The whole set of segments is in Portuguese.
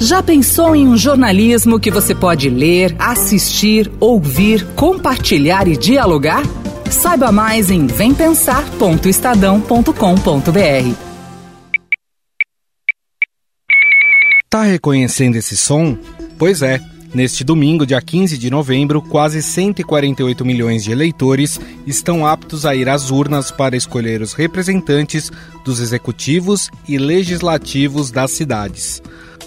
Já pensou em um jornalismo que você pode ler, assistir, ouvir, compartilhar e dialogar? Saiba mais em vempensar.estadão.com.br. Tá reconhecendo esse som? Pois é. Neste domingo, dia 15 de novembro, quase 148 milhões de eleitores estão aptos a ir às urnas para escolher os representantes dos executivos e legislativos das cidades.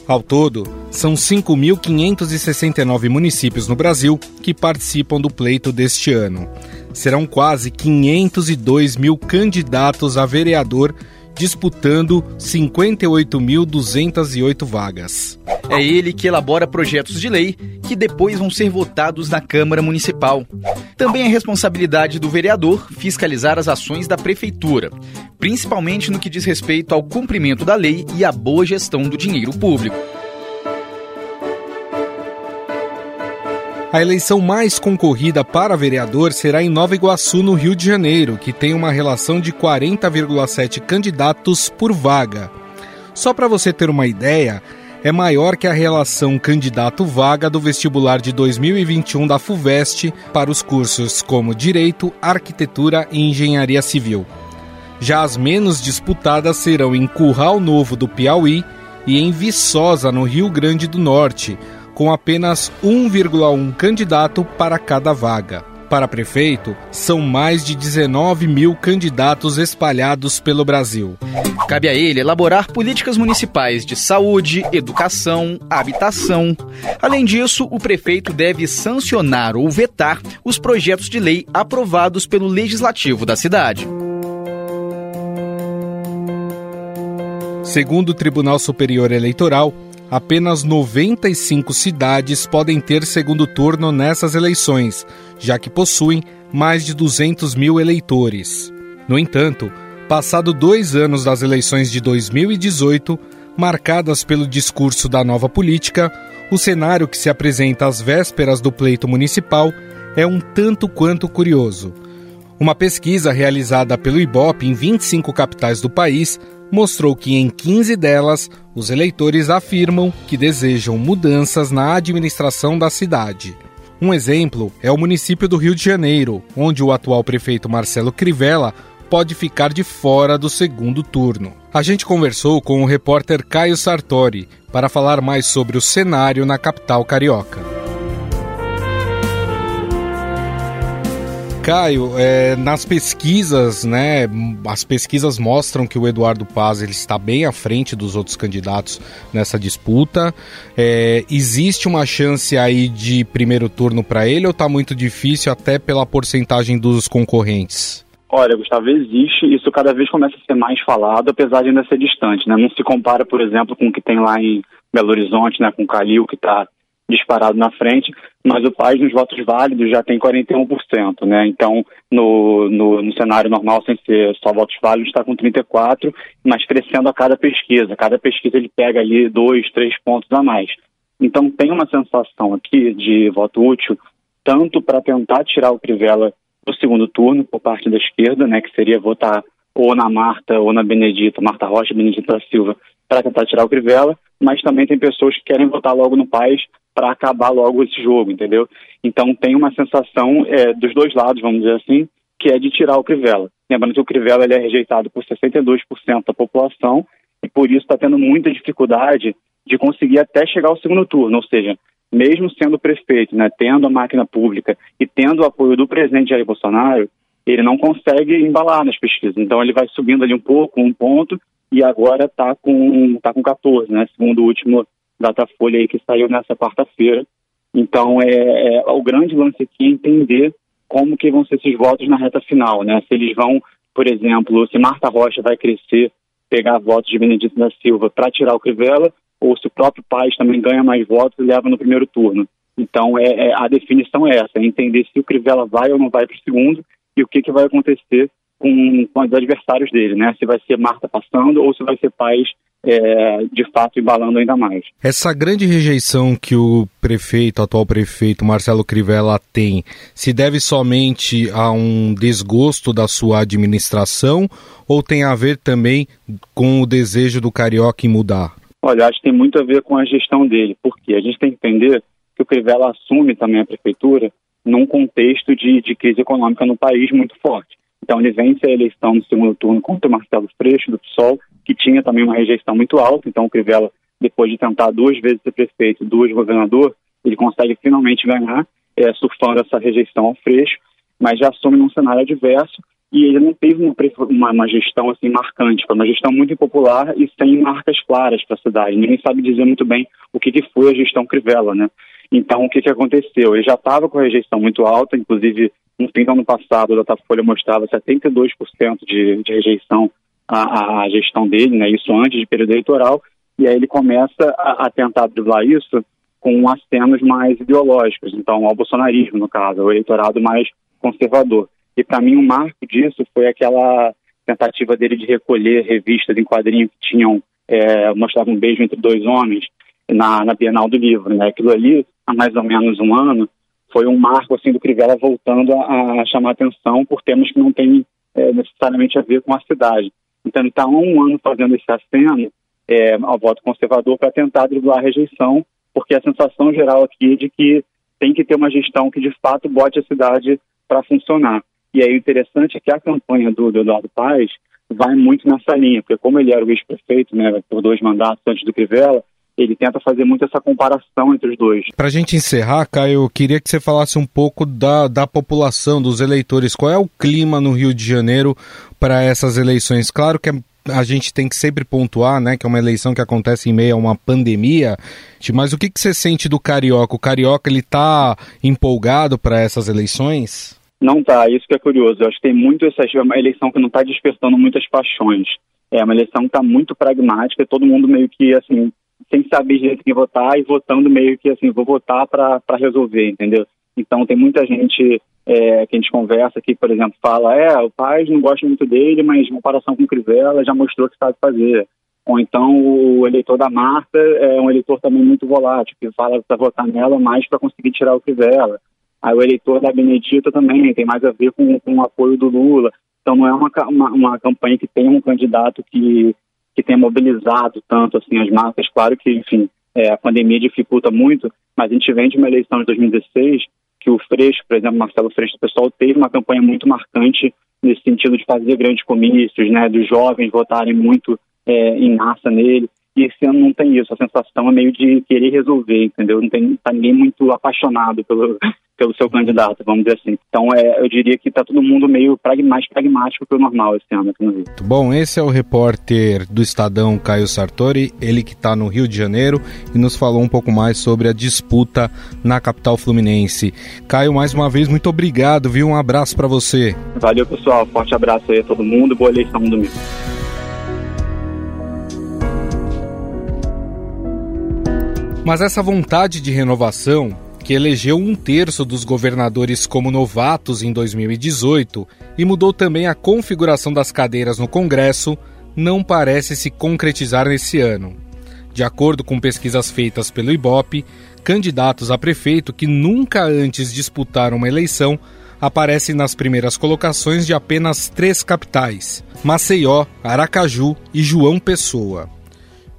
Ao todo, são 5.569 municípios no Brasil que participam do pleito deste ano. Serão quase 502 mil candidatos a vereador disputando 58.208 vagas. É ele que elabora projetos de lei que depois vão ser votados na Câmara Municipal. Também é responsabilidade do vereador fiscalizar as ações da Prefeitura, principalmente no que diz respeito ao cumprimento da lei e à boa gestão do dinheiro público. A eleição mais concorrida para vereador será em Nova Iguaçu, no Rio de Janeiro, que tem uma relação de 40,7 candidatos por vaga. Só para você ter uma ideia, é maior que a relação candidato-vaga do vestibular de 2021 da FUVEST para os cursos como Direito, Arquitetura e Engenharia Civil. Já as menos disputadas serão em Curral Novo, do Piauí, e em Viçosa, no Rio Grande do Norte, com apenas 1,1 candidato para cada vaga. Para prefeito, são mais de 19 mil candidatos espalhados pelo Brasil. Cabe a ele elaborar políticas municipais de saúde, educação, habitação. Além disso, o prefeito deve sancionar ou vetar os projetos de lei aprovados pelo legislativo da cidade. Segundo o Tribunal Superior Eleitoral, apenas 95 cidades podem ter segundo turno nessas eleições, já que possuem mais de 200 mil eleitores. No entanto, passado 2 anos das eleições de 2018, marcadas pelo discurso da nova política, o cenário que se apresenta às vésperas do pleito municipal é um tanto quanto curioso. Uma pesquisa realizada pelo Ibope em 25 capitais do país mostrou que em 15 delas, os eleitores afirmam que desejam mudanças na administração da cidade. Um exemplo é o município do Rio de Janeiro, onde o atual prefeito Marcelo Crivella pode ficar de fora do segundo turno. A gente conversou com o repórter Caio Sartori para falar mais sobre o cenário na capital carioca. Caio, nas pesquisas, né? As pesquisas mostram que o Eduardo Paes está bem à frente dos outros candidatos nessa disputa. Existe uma chance aí de primeiro turno para ele ou está muito difícil até pela porcentagem dos concorrentes? Olha, Gustavo, existe. Isso cada vez começa a ser mais falado, apesar de ainda ser distante, né? Não se compara, por exemplo, com o que tem lá em Belo Horizonte, né? Com o Kalil, que está disparado na frente, mas o Paes nos votos válidos já tem 41%, né? Então, no cenário normal, sem ser só votos válidos, está com 34%, mas crescendo a cada pesquisa. Cada pesquisa ele pega ali 2, 3 pontos a mais. Então, tem uma sensação aqui de voto útil, tanto para tentar tirar o Crivella do segundo turno por parte da esquerda, né? Que seria votar ou na Marta ou na Marta Rocha, Benedita Silva, para tentar tirar o Crivella, mas também tem pessoas que querem votar logo no Paes para acabar logo esse jogo, entendeu? Então tem uma sensação dos dois lados, vamos dizer assim, que é de tirar o Crivella. Lembrando que o Crivella ele é rejeitado por 62% da população e por isso está tendo muita dificuldade de conseguir até chegar ao segundo turno, ou seja, mesmo sendo prefeito, né, tendo a máquina pública e tendo o apoio do presidente Jair Bolsonaro, ele não consegue embalar nas pesquisas. Então ele vai subindo ali um pouco, 1 ponto, e agora está com 14, né, segundo o último Datafolha aí que saiu nessa quarta-feira. Então, o grande lance aqui é entender como que vão ser esses votos na reta final, né? Se eles vão, por exemplo, se Marta Rocha vai crescer, pegar votos de Benedita Silva para tirar o Crivella, ou se o próprio Paes também ganha mais votos e leva no primeiro turno. Então, a definição é essa, é entender se o Crivella vai ou não vai para o segundo e o que vai acontecer com os adversários dele, né? Se vai ser Marta passando ou se vai ser Paes de fato embalando ainda mais. Essa grande rejeição que o atual prefeito Marcelo Crivella tem, se deve somente a um desgosto da sua administração ou tem a ver também com o desejo do carioca em mudar? Olha, acho que tem muito a ver com a gestão dele, porque a gente tem que entender que o Crivella assume também a prefeitura num contexto de crise econômica no país muito forte. Então ele vence a eleição no segundo turno contra o Marcelo Freixo, do PSOL, que tinha também uma rejeição muito alta. Então o Crivella, depois de tentar 2 vezes ser prefeito, 2 governador, ele consegue finalmente ganhar, surfando essa rejeição ao Freixo, mas já assume num cenário adverso. E ele não teve uma gestão assim marcante, foi uma gestão muito impopular e sem marcas claras para a cidade. Ninguém sabe dizer muito bem o que foi a gestão Crivella, né? Então, o que aconteceu? Ele já estava com a rejeição muito alta, inclusive, no fim do ano passado, a Datafolha mostrava 72% de rejeição à gestão dele, né? Isso antes de período eleitoral, e aí ele começa a tentar driblar isso com acenos mais ideológicos, então, ao bolsonarismo, no caso, ao eleitorado mais conservador. E, para mim, o marco disso foi aquela tentativa dele de recolher revistas em quadrinho que tinham mostrado um beijo entre 2 homens na Bienal do Livro, né? Aquilo ali, há mais ou menos 1 ano, foi um marco assim, do Crivella voltando a chamar atenção por temas que não têm necessariamente a ver com a cidade. Então, ele está há 1 ano fazendo esse aceno ao voto conservador para tentar driblar a rejeição, porque a sensação geral aqui é de que tem que ter uma gestão que, de fato, bote a cidade para funcionar. E aí o interessante é que a campanha do Eduardo Paes vai muito nessa linha, porque como ele era o ex-prefeito, né, por 2 mandatos antes do Crivella, ele tenta fazer muito essa comparação entre os dois. Para a gente encerrar, Caio, eu queria que você falasse um pouco da população, dos eleitores. Qual é o clima no Rio de Janeiro para essas eleições? Claro que a gente tem que sempre pontuar, né, que é uma eleição que acontece em meio a uma pandemia, mas o que você sente do carioca? O carioca, ele está empolgado para essas eleições? Não tá, isso que é curioso. Eu acho que tem muito é uma eleição que não está despertando muitas paixões. É uma eleição que está muito pragmática, todo mundo meio que, assim, sem saber direito quem votar e votando meio que, assim, vou votar para resolver, entendeu? Então tem muita gente que a gente conversa aqui, por exemplo, fala, o Paes não gosta muito dele, mas em comparação com o Crivella já mostrou que sabe fazer. Ou então o eleitor da Marta é um eleitor também muito volátil, que fala para votar nela mais para conseguir tirar o Crivella. Aí o eleitor da Benedita também tem mais a ver com o apoio do Lula. Então não é uma campanha que tenha um candidato que tenha mobilizado tanto assim, as marcas. Claro que, enfim, a pandemia dificulta muito, mas a gente vem de uma eleição de 2016 que o Freixo, por exemplo, Marcelo Freixo do PSOL, teve uma campanha muito marcante nesse sentido de fazer grandes comícios, né, dos jovens votarem muito em massa nele. E esse ano não tem isso, a sensação é meio de querer resolver, entendeu? Não está ninguém muito apaixonado pelo seu candidato, vamos dizer assim. Então, eu diria que está todo mundo meio mais pragmático que o normal esse ano aqui no Rio. Bom, esse é o repórter do Estadão, Caio Sartori, ele que está no Rio de Janeiro e nos falou um pouco mais sobre a disputa na capital fluminense. Caio, mais uma vez, muito obrigado, viu? Um abraço para você. Valeu, pessoal. Forte abraço aí a todo mundo. Boa eleição no domingo. Mas essa vontade de renovação, que elegeu 1/3 dos governadores como novatos em 2018 e mudou também a configuração das cadeiras no Congresso, não parece se concretizar nesse ano. De acordo com pesquisas feitas pelo Ibope, candidatos a prefeito que nunca antes disputaram uma eleição aparecem nas primeiras colocações de apenas 3 capitais: Maceió, Aracaju e João Pessoa.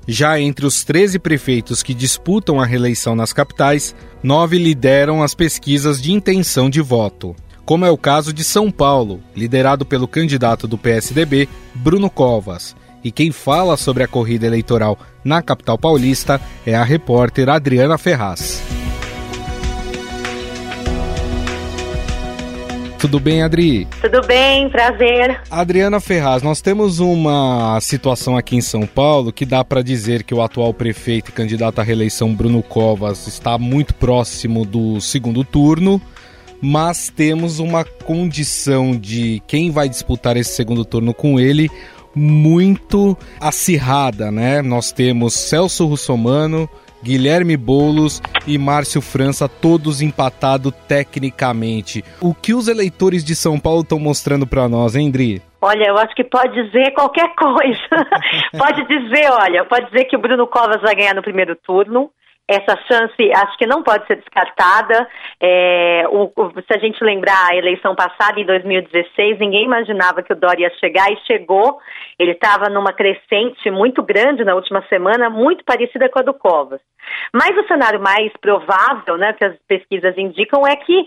Já entre os 13 prefeitos que disputam a reeleição nas capitais, 9 lideram as pesquisas de intenção de voto, como é o caso de São Paulo, liderado pelo candidato do PSDB, Bruno Covas. E quem fala sobre a corrida eleitoral na capital paulista é a repórter Adriana Ferraz. Tudo bem, Adri? Tudo bem, prazer. Adriana Ferraz, nós temos uma situação aqui em São Paulo que dá para dizer que o atual prefeito e candidato à reeleição, Bruno Covas, está muito próximo do segundo turno, mas temos uma condição de quem vai disputar esse segundo turno com ele muito acirrada, né? Nós temos Celso Russomano, Guilherme Boulos e Márcio França, todos empatados tecnicamente. O que os eleitores de São Paulo estão mostrando para nós, hein, Dri? Olha, eu acho que pode dizer qualquer coisa. Pode dizer que o Bruno Covas vai ganhar no primeiro turno. Essa chance acho que não pode ser descartada. Se a gente lembrar a eleição passada, em 2016, ninguém imaginava que o Dória ia chegar e chegou. Ele estava numa crescente muito grande na última semana, muito parecida com a do Covas. Mas o cenário mais provável, né, que as pesquisas indicam, é que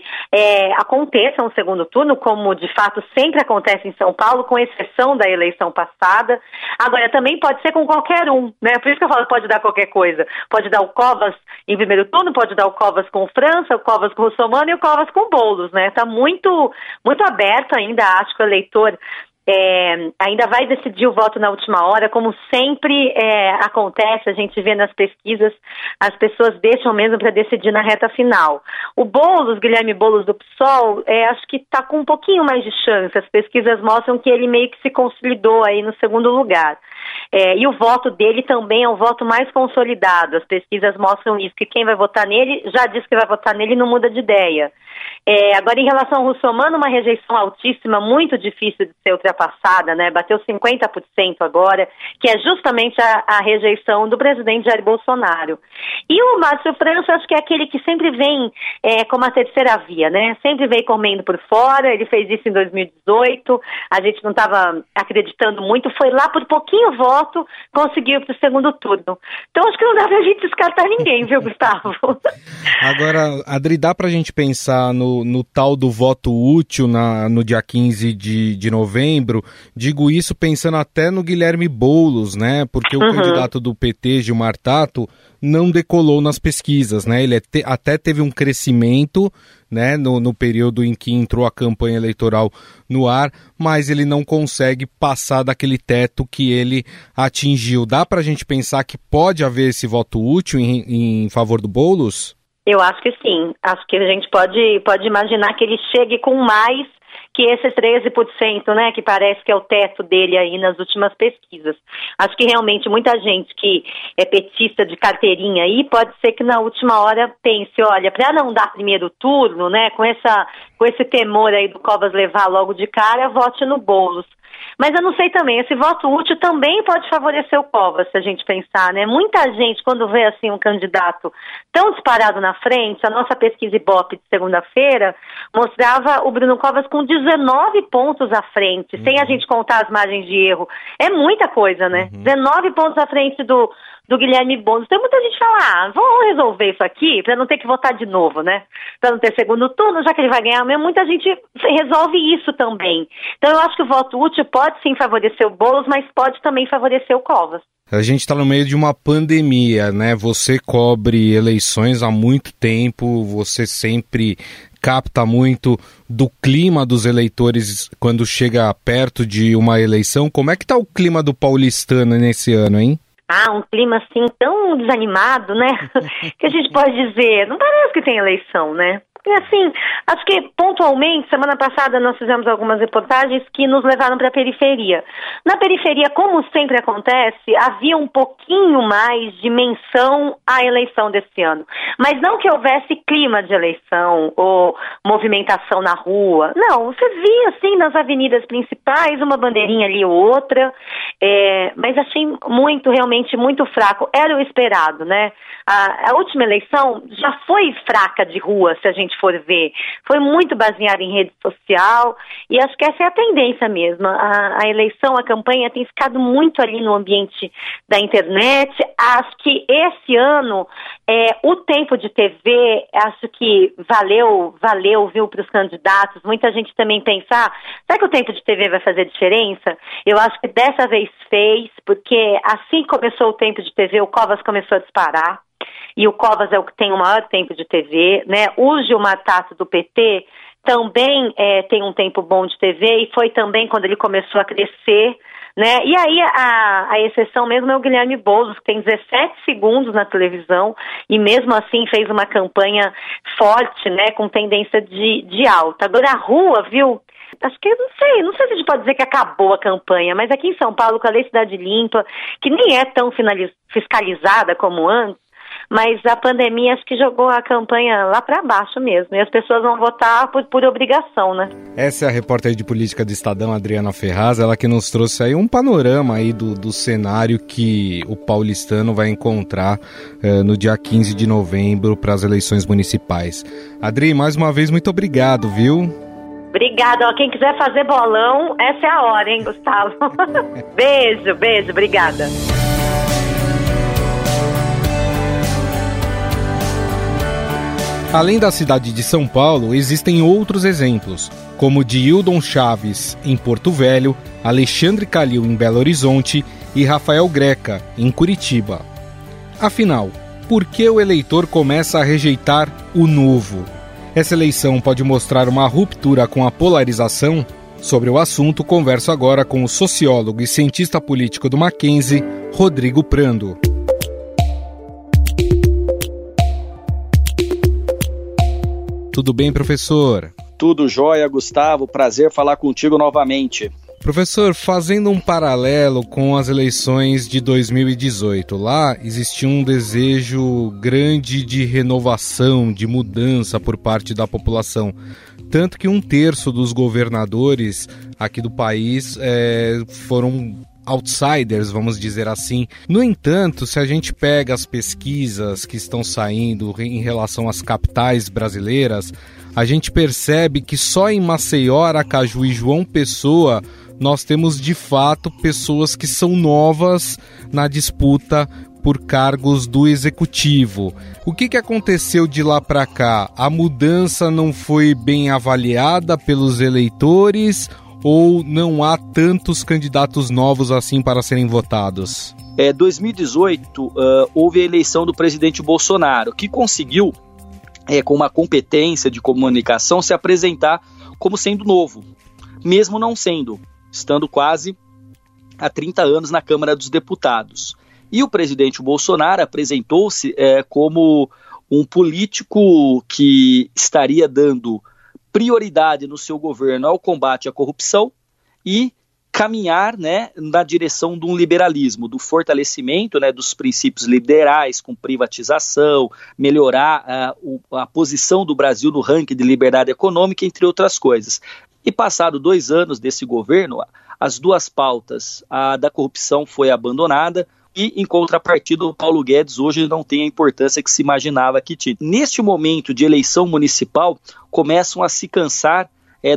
aconteça um segundo turno, como de fato sempre acontece em São Paulo, com exceção da eleição passada. Agora, também pode ser com qualquer um, né? Por isso que eu falo, pode dar qualquer coisa. Pode dar o Covas em primeiro turno, pode dar o Covas com o França, o Covas com o Russomano e o Covas com o Boulos, né? Tá muito aberto ainda, acho que o eleitor ainda vai decidir o voto na última hora, como sempre acontece, a gente vê nas pesquisas, as pessoas deixam mesmo para decidir na reta final. O Boulos, Guilherme Boulos do PSOL, acho que está com um pouquinho mais de chance, as pesquisas mostram que ele meio que se consolidou aí no segundo lugar. E o voto dele também é um voto mais consolidado, as pesquisas mostram isso, que quem vai votar nele já diz que vai votar nele e não muda de ideia. Agora, em relação ao Russomano, uma rejeição altíssima, muito difícil de ser ultrapassada, né? Bateu 50% agora, que é justamente a rejeição do presidente Jair Bolsonaro. E o Márcio França, acho que é aquele que sempre vem como a terceira via, né? Sempre vem comendo por fora, ele fez isso em 2018, a gente não estava acreditando muito, foi lá por pouquinho voto, conseguiu para o segundo turno. Então, acho que não dá para a gente descartar ninguém, viu, Gustavo? Agora, Adri, dá para a gente pensar no tal do voto útil no dia 15 de novembro? Digo isso pensando até no Guilherme Boulos, né? Porque o candidato do PT, Jilmar Tatto, não decolou nas pesquisas, né? Ele até teve um crescimento, né, no período em que entrou a campanha eleitoral no ar, mas ele não consegue passar daquele teto que ele atingiu. Dá para a gente pensar que pode haver esse voto útil em favor do Boulos? Eu acho que sim. Acho que a gente pode imaginar que ele chegue com mais que esse 13%, né, que parece que é o teto dele aí nas últimas pesquisas. Acho que realmente muita gente que é petista de carteirinha aí pode ser que na última hora pense, olha, para não dar primeiro turno, né, com esse temor aí do Covas levar logo de cara, vote no Boulos. Mas eu não sei também, esse voto útil também pode favorecer o Covas, se a gente pensar, né? Muita gente, quando vê assim um candidato tão disparado na frente, a nossa pesquisa Ibope de segunda-feira mostrava o Bruno Covas com 19 pontos à frente, sem a gente contar as margens de erro. É muita coisa, né? 19 pontos à frente do Guilherme Boulos. Tem muita gente que fala, vamos resolver isso aqui para não ter que votar de novo, né? Para não ter segundo turno, já que ele vai ganhar mesmo, muita gente resolve isso também. Então eu acho que o voto útil pode sim favorecer o Boulos, mas pode também favorecer o Covas. A gente está no meio de uma pandemia, né? Você cobre eleições há muito tempo, você sempre capta muito do clima dos eleitores quando chega perto de uma eleição. Como é que está o clima do paulistano nesse ano, hein? Um clima assim tão desanimado, né? Que a gente pode dizer, não parece que tem eleição, né? E assim, acho que pontualmente, semana passada nós fizemos algumas reportagens que nos levaram para a periferia. Na periferia, como sempre acontece, havia um pouquinho mais de menção à eleição desse ano. Mas não que houvesse clima de eleição ou movimentação na rua. Não, você via assim nas avenidas principais, uma bandeirinha ali ou outra. Mas achei realmente muito fraco. Era o esperado, né? A última eleição já foi fraca de rua, se a gente for ver. Foi muito baseado em rede social e acho que essa é a tendência mesmo. A eleição, a campanha tem ficado muito ali no ambiente da internet. Acho que esse ano o tempo de TV, acho que valeu, viu, para os candidatos. Muita gente também pensar, será que o tempo de TV vai fazer diferença? Eu acho que dessa vez fez, porque assim que começou o tempo de TV, o Covas começou a disparar. E o Covas é o que tem o maior tempo de TV, né? O Jilmar Tatto do PT também tem um tempo bom de TV e foi também quando ele começou a crescer, né? E aí a exceção mesmo é o Guilherme Boulos, que tem 17 segundos na televisão e mesmo assim fez uma campanha forte, né? Com tendência de alta. Agora a rua, viu? Acho que, não sei se a gente pode dizer que acabou a campanha, mas aqui em São Paulo, com a Lei Cidade Limpa, que nem é tão fiscalizada como antes, mas a pandemia acho que jogou a campanha lá para baixo mesmo, e as pessoas vão votar por obrigação, né? Essa é a repórter de política do Estadão, Adriana Ferraz, ela que nos trouxe aí um panorama aí do cenário que o paulistano vai encontrar no dia 15 de novembro para as eleições municipais. Adri, mais uma vez, muito obrigado, viu? Obrigada. Quem quiser fazer bolão, essa é a hora, hein, Gustavo? Beijo, obrigada. Além da cidade de São Paulo, existem outros exemplos, como o de Hildon Chaves, em Porto Velho, Alexandre Kalil, em Belo Horizonte e Rafael Greca, em Curitiba. Afinal, por que o eleitor começa a rejeitar o novo? Essa eleição pode mostrar uma ruptura com a polarização? Sobre o assunto, converso agora com o sociólogo e cientista político do Mackenzie, Rodrigo Prando. Tudo bem, professor? Tudo jóia, Gustavo. Prazer falar contigo novamente. Professor, fazendo um paralelo com as eleições de 2018, lá existia um desejo grande de renovação, de mudança por parte da população. Tanto que 1/3 dos governadores aqui do país foram outsiders, vamos dizer assim. No entanto, se a gente pega as pesquisas que estão saindo em relação às capitais brasileiras, a gente percebe que só em Maceió, Aracaju e João Pessoa nós temos de fato pessoas que são novas na disputa por cargos do executivo. O que aconteceu de lá para cá? A mudança não foi bem avaliada pelos eleitores ou não há tantos candidatos novos assim para serem votados? 2018 houve a eleição do presidente Bolsonaro, que conseguiu, com uma competência de comunicação, se apresentar como sendo novo, mesmo não sendo, estando quase há 30 anos na Câmara dos Deputados. E o presidente Bolsonaro apresentou-se como um político que estaria dando prioridade no seu governo ao combate à corrupção e caminhar, né, na direção de um liberalismo, do fortalecimento, né, dos princípios liberais, com privatização, melhorar a posição do Brasil no ranking de liberdade econômica, entre outras coisas. E passado 2 anos desse governo, as duas pautas, a da corrupção foi abandonada e, em contrapartida, o Paulo Guedes hoje não tem a importância que se imaginava que tinha. Neste momento de eleição municipal, começam a se cansar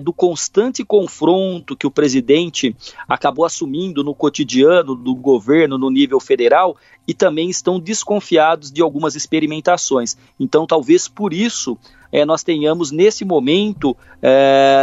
do constante confronto que o presidente acabou assumindo no cotidiano do governo no nível federal e também estão desconfiados de algumas experimentações. Então, talvez por isso nós tenhamos nesse momento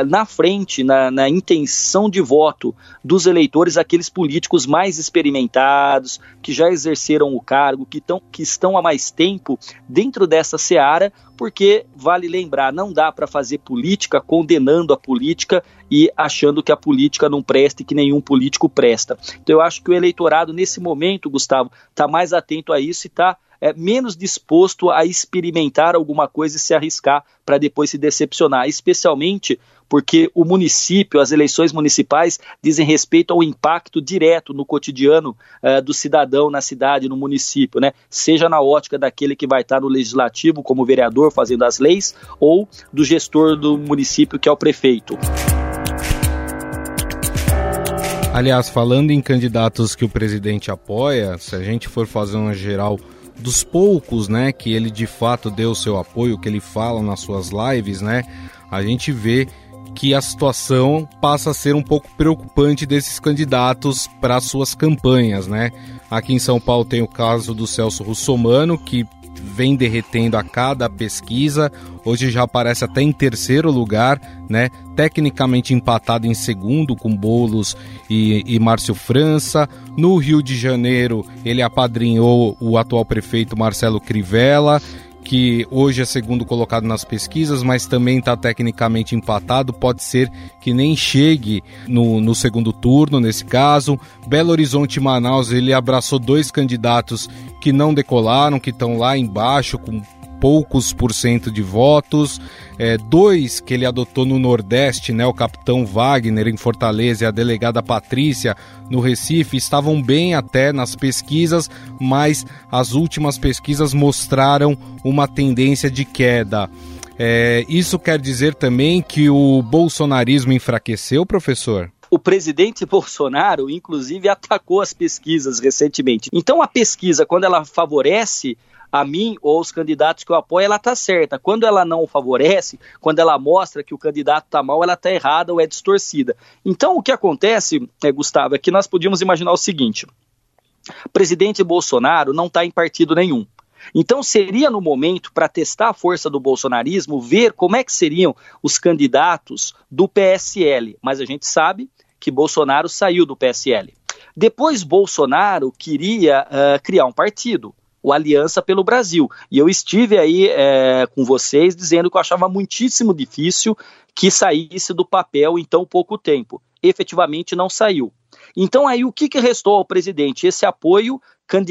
na frente, na intenção de voto dos eleitores, aqueles políticos mais experimentados, que já exerceram o cargo, que estão há mais tempo dentro dessa seara, porque, vale lembrar, não dá para fazer política condenando a política e achando que a política não presta e que nenhum político presta. Então eu acho que o eleitorado nesse momento, Gustavo, está mais atento a isso e está menos disposto a experimentar alguma coisa e se arriscar para depois se decepcionar, especialmente porque o município, as eleições municipais dizem respeito ao impacto direto no cotidiano do cidadão na cidade, no município, né? Seja na ótica daquele que vai estar no legislativo como vereador fazendo as leis ou do gestor do município que é o prefeito. Aliás, falando em candidatos que o presidente apoia, se a gente for fazer uma geral dos poucos, né, que ele de fato deu o seu apoio, que ele fala nas suas lives, né, a gente vê que a situação passa a ser um pouco preocupante desses candidatos para suas campanhas, né. Aqui em São Paulo tem o caso do Celso Russomano, que vem derretendo a cada pesquisa, hoje já aparece até em 3º lugar, né? Tecnicamente empatado em 2º com Boulos e Márcio França. No Rio de Janeiro ele apadrinhou o atual prefeito Marcelo Crivella, que hoje é 2º colocado nas pesquisas, mas também está tecnicamente empatado, pode ser que nem chegue no 2º turno, nesse caso. Belo Horizonte e Manaus, ele abraçou 2 candidatos que não decolaram, que estão lá embaixo, com poucos por cento de votos, dois que ele adotou no Nordeste, né, o Capitão Wagner em Fortaleza e a Delegada Patrícia no Recife, estavam bem até nas pesquisas, mas as últimas pesquisas mostraram uma tendência de queda. Isso quer dizer também que o bolsonarismo enfraqueceu, professor? O presidente Bolsonaro, inclusive, atacou as pesquisas recentemente. Então, a pesquisa, quando ela favorece a mim ou aos candidatos que eu apoio, ela está certa. Quando ela não favorece, quando ela mostra que o candidato está mal, ela está errada ou é distorcida. Então, o que acontece, Gustavo, é que nós podíamos imaginar o seguinte: o presidente Bolsonaro não está em partido nenhum. Então seria no momento, para testar a força do bolsonarismo, ver como é que seriam os candidatos do PSL. Mas a gente sabe que Bolsonaro saiu do PSL. Depois Bolsonaro queria criar um partido, o Aliança pelo Brasil. E eu estive aí com vocês dizendo que eu achava muitíssimo difícil que saísse do papel em tão pouco tempo. Efetivamente não saiu. Então aí o que restou ao presidente? Esse apoio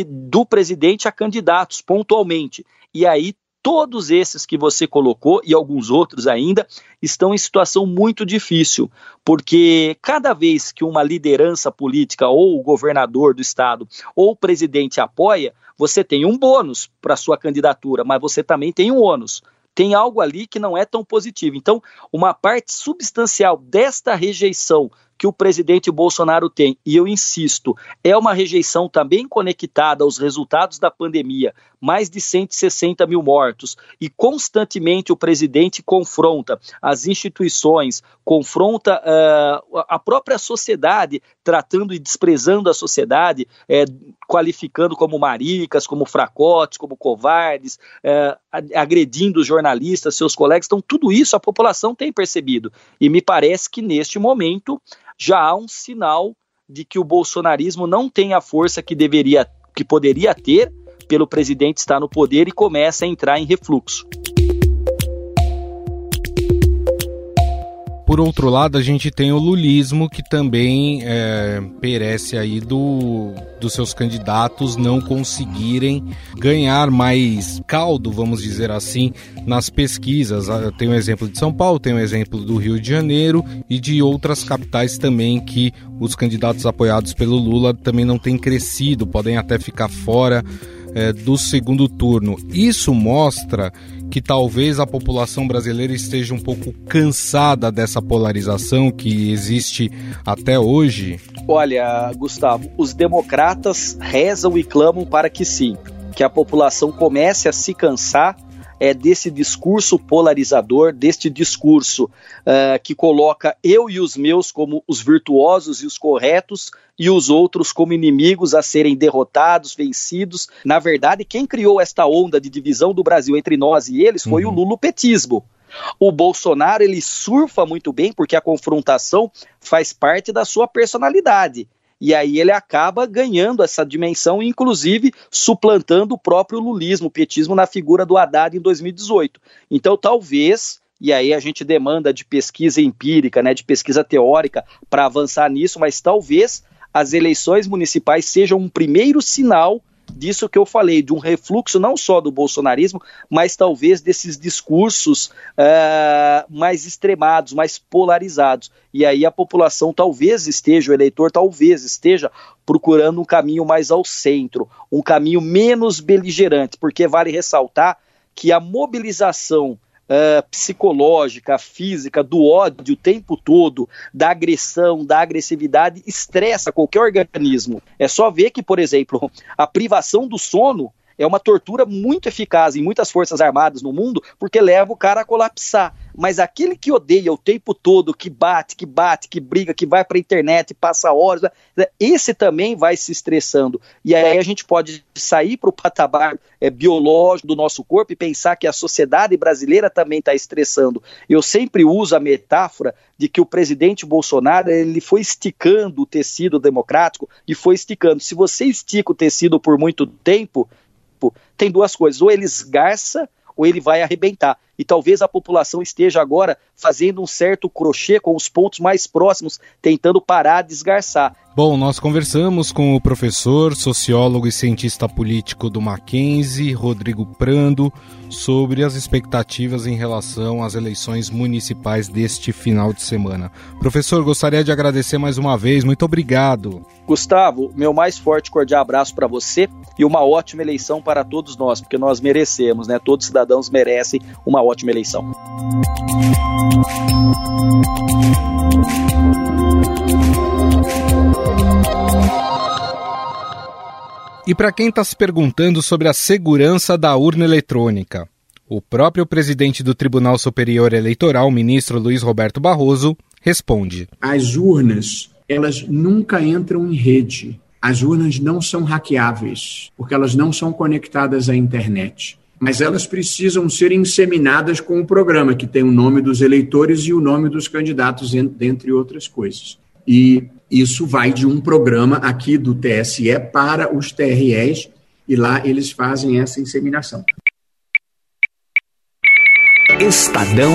do presidente a candidatos pontualmente. E aí todos esses que você colocou e alguns outros ainda estão em situação muito difícil, porque cada vez que uma liderança política ou o governador do estado ou o presidente apoia, você tem um bônus para a sua candidatura, mas você também tem um ônus. Tem algo ali que não é tão positivo. Então, uma parte substancial desta rejeição que o presidente Bolsonaro tem, e eu insisto, é uma rejeição também conectada aos resultados da pandemia, mais de 160 mil mortos, e constantemente o presidente confronta as instituições, confronta a própria sociedade, tratando e desprezando a sociedade, qualificando como maricas, como fracotes, como covardes, agredindo os jornalistas, seus colegas. Então tudo isso a população tem percebido, e me parece que neste momento já há um sinal de que o bolsonarismo não tem a força que poderia ter pelo presidente estar no poder, e começa a entrar em refluxo. Por outro lado, a gente tem o lulismo, que também perece aí dos seus candidatos não conseguirem ganhar mais caldo, vamos dizer assim, nas pesquisas. Tem um exemplo de São Paulo, tem um exemplo do Rio de Janeiro e de outras capitais também, que os candidatos apoiados pelo Lula também não têm crescido, podem até ficar fora do segundo turno. Isso mostra que talvez a população brasileira esteja um pouco cansada dessa polarização que existe até hoje? Olha, Gustavo, os democratas rezam e clamam para que sim, que a população comece a se cansar desse discurso polarizador, deste discurso que coloca eu e os meus como os virtuosos e os corretos, e os outros como inimigos a serem derrotados, vencidos. Na verdade, quem criou esta onda de divisão do Brasil entre nós e eles foi o lulopetismo. O Bolsonaro, ele surfa muito bem, porque a confrontação faz parte da sua personalidade. E aí ele acaba ganhando essa dimensão, inclusive suplantando o próprio lulismo, o petismo, na figura do Haddad em 2018. Então talvez, e aí a gente demanda de pesquisa empírica, né, de pesquisa teórica para avançar nisso, mas talvez as eleições municipais sejam um primeiro sinal disso que eu falei, de um refluxo não só do bolsonarismo, mas talvez desses discursos mais extremados, mais polarizados. E aí a população talvez esteja, o eleitor talvez esteja procurando um caminho mais ao centro, um caminho menos beligerante, porque vale ressaltar que a mobilização psicológica, física, do ódio o tempo todo, da agressão, da agressividade, estressa qualquer organismo. É só ver que, por exemplo, a privação do sono é uma tortura muito eficaz em muitas forças armadas no mundo, porque leva o cara a colapsar. Mas aquele que odeia o tempo todo, que bate, que briga, que vai para a internet, passa horas, esse também vai se estressando. E aí a gente pode sair para o patamar biológico do nosso corpo e pensar que a sociedade brasileira também está estressando. Eu sempre uso a metáfora de que o presidente Bolsonaro, ele foi esticando o tecido democrático e foi esticando. Se você estica o tecido por muito tempo, tem duas coisas: ou ele esgarça ou ele vai arrebentar. E talvez a população esteja agora fazendo um certo crochê com os pontos mais próximos, tentando parar de esgarçar. Bom, nós conversamos com o professor, sociólogo e cientista político do Mackenzie, Rodrigo Prando, sobre as expectativas em relação às eleições municipais deste final de semana. Professor, gostaria de agradecer mais uma vez, muito obrigado. Gustavo, meu mais forte e cordial abraço para você e uma ótima eleição para todos nós, porque nós merecemos, né? Todos os cidadãos merecem uma ótima eleição. E para quem está se perguntando sobre a segurança da urna eletrônica, o próprio presidente do Tribunal Superior Eleitoral, ministro Luiz Roberto Barroso, responde. As urnas, elas nunca entram em rede. As urnas não são hackeáveis, porque elas não são conectadas à internet. Mas elas precisam ser inseminadas com um programa que tem o nome dos eleitores e o nome dos candidatos, dentre outras coisas. E isso vai de um programa aqui do TSE para os TREs e lá eles fazem essa inseminação. Estadão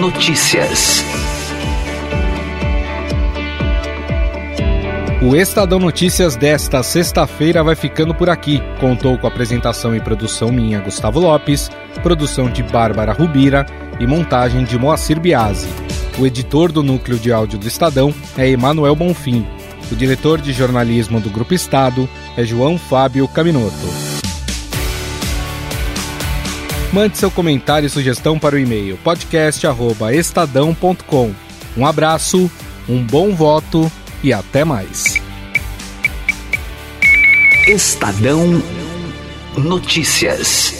Notícias. O Estadão Notícias desta sexta-feira vai ficando por aqui. Contou com a apresentação e produção minha, Gustavo Lopes, produção de Bárbara Rubira e montagem de Moacir Biasi. O editor do Núcleo de Áudio do Estadão é Emanuel Bonfim. O diretor de jornalismo do Grupo Estado é João Fábio Caminoto. Mande seu comentário e sugestão para o e-mail podcast@estadão.com. Um abraço, um bom voto e até mais. Estadão Notícias.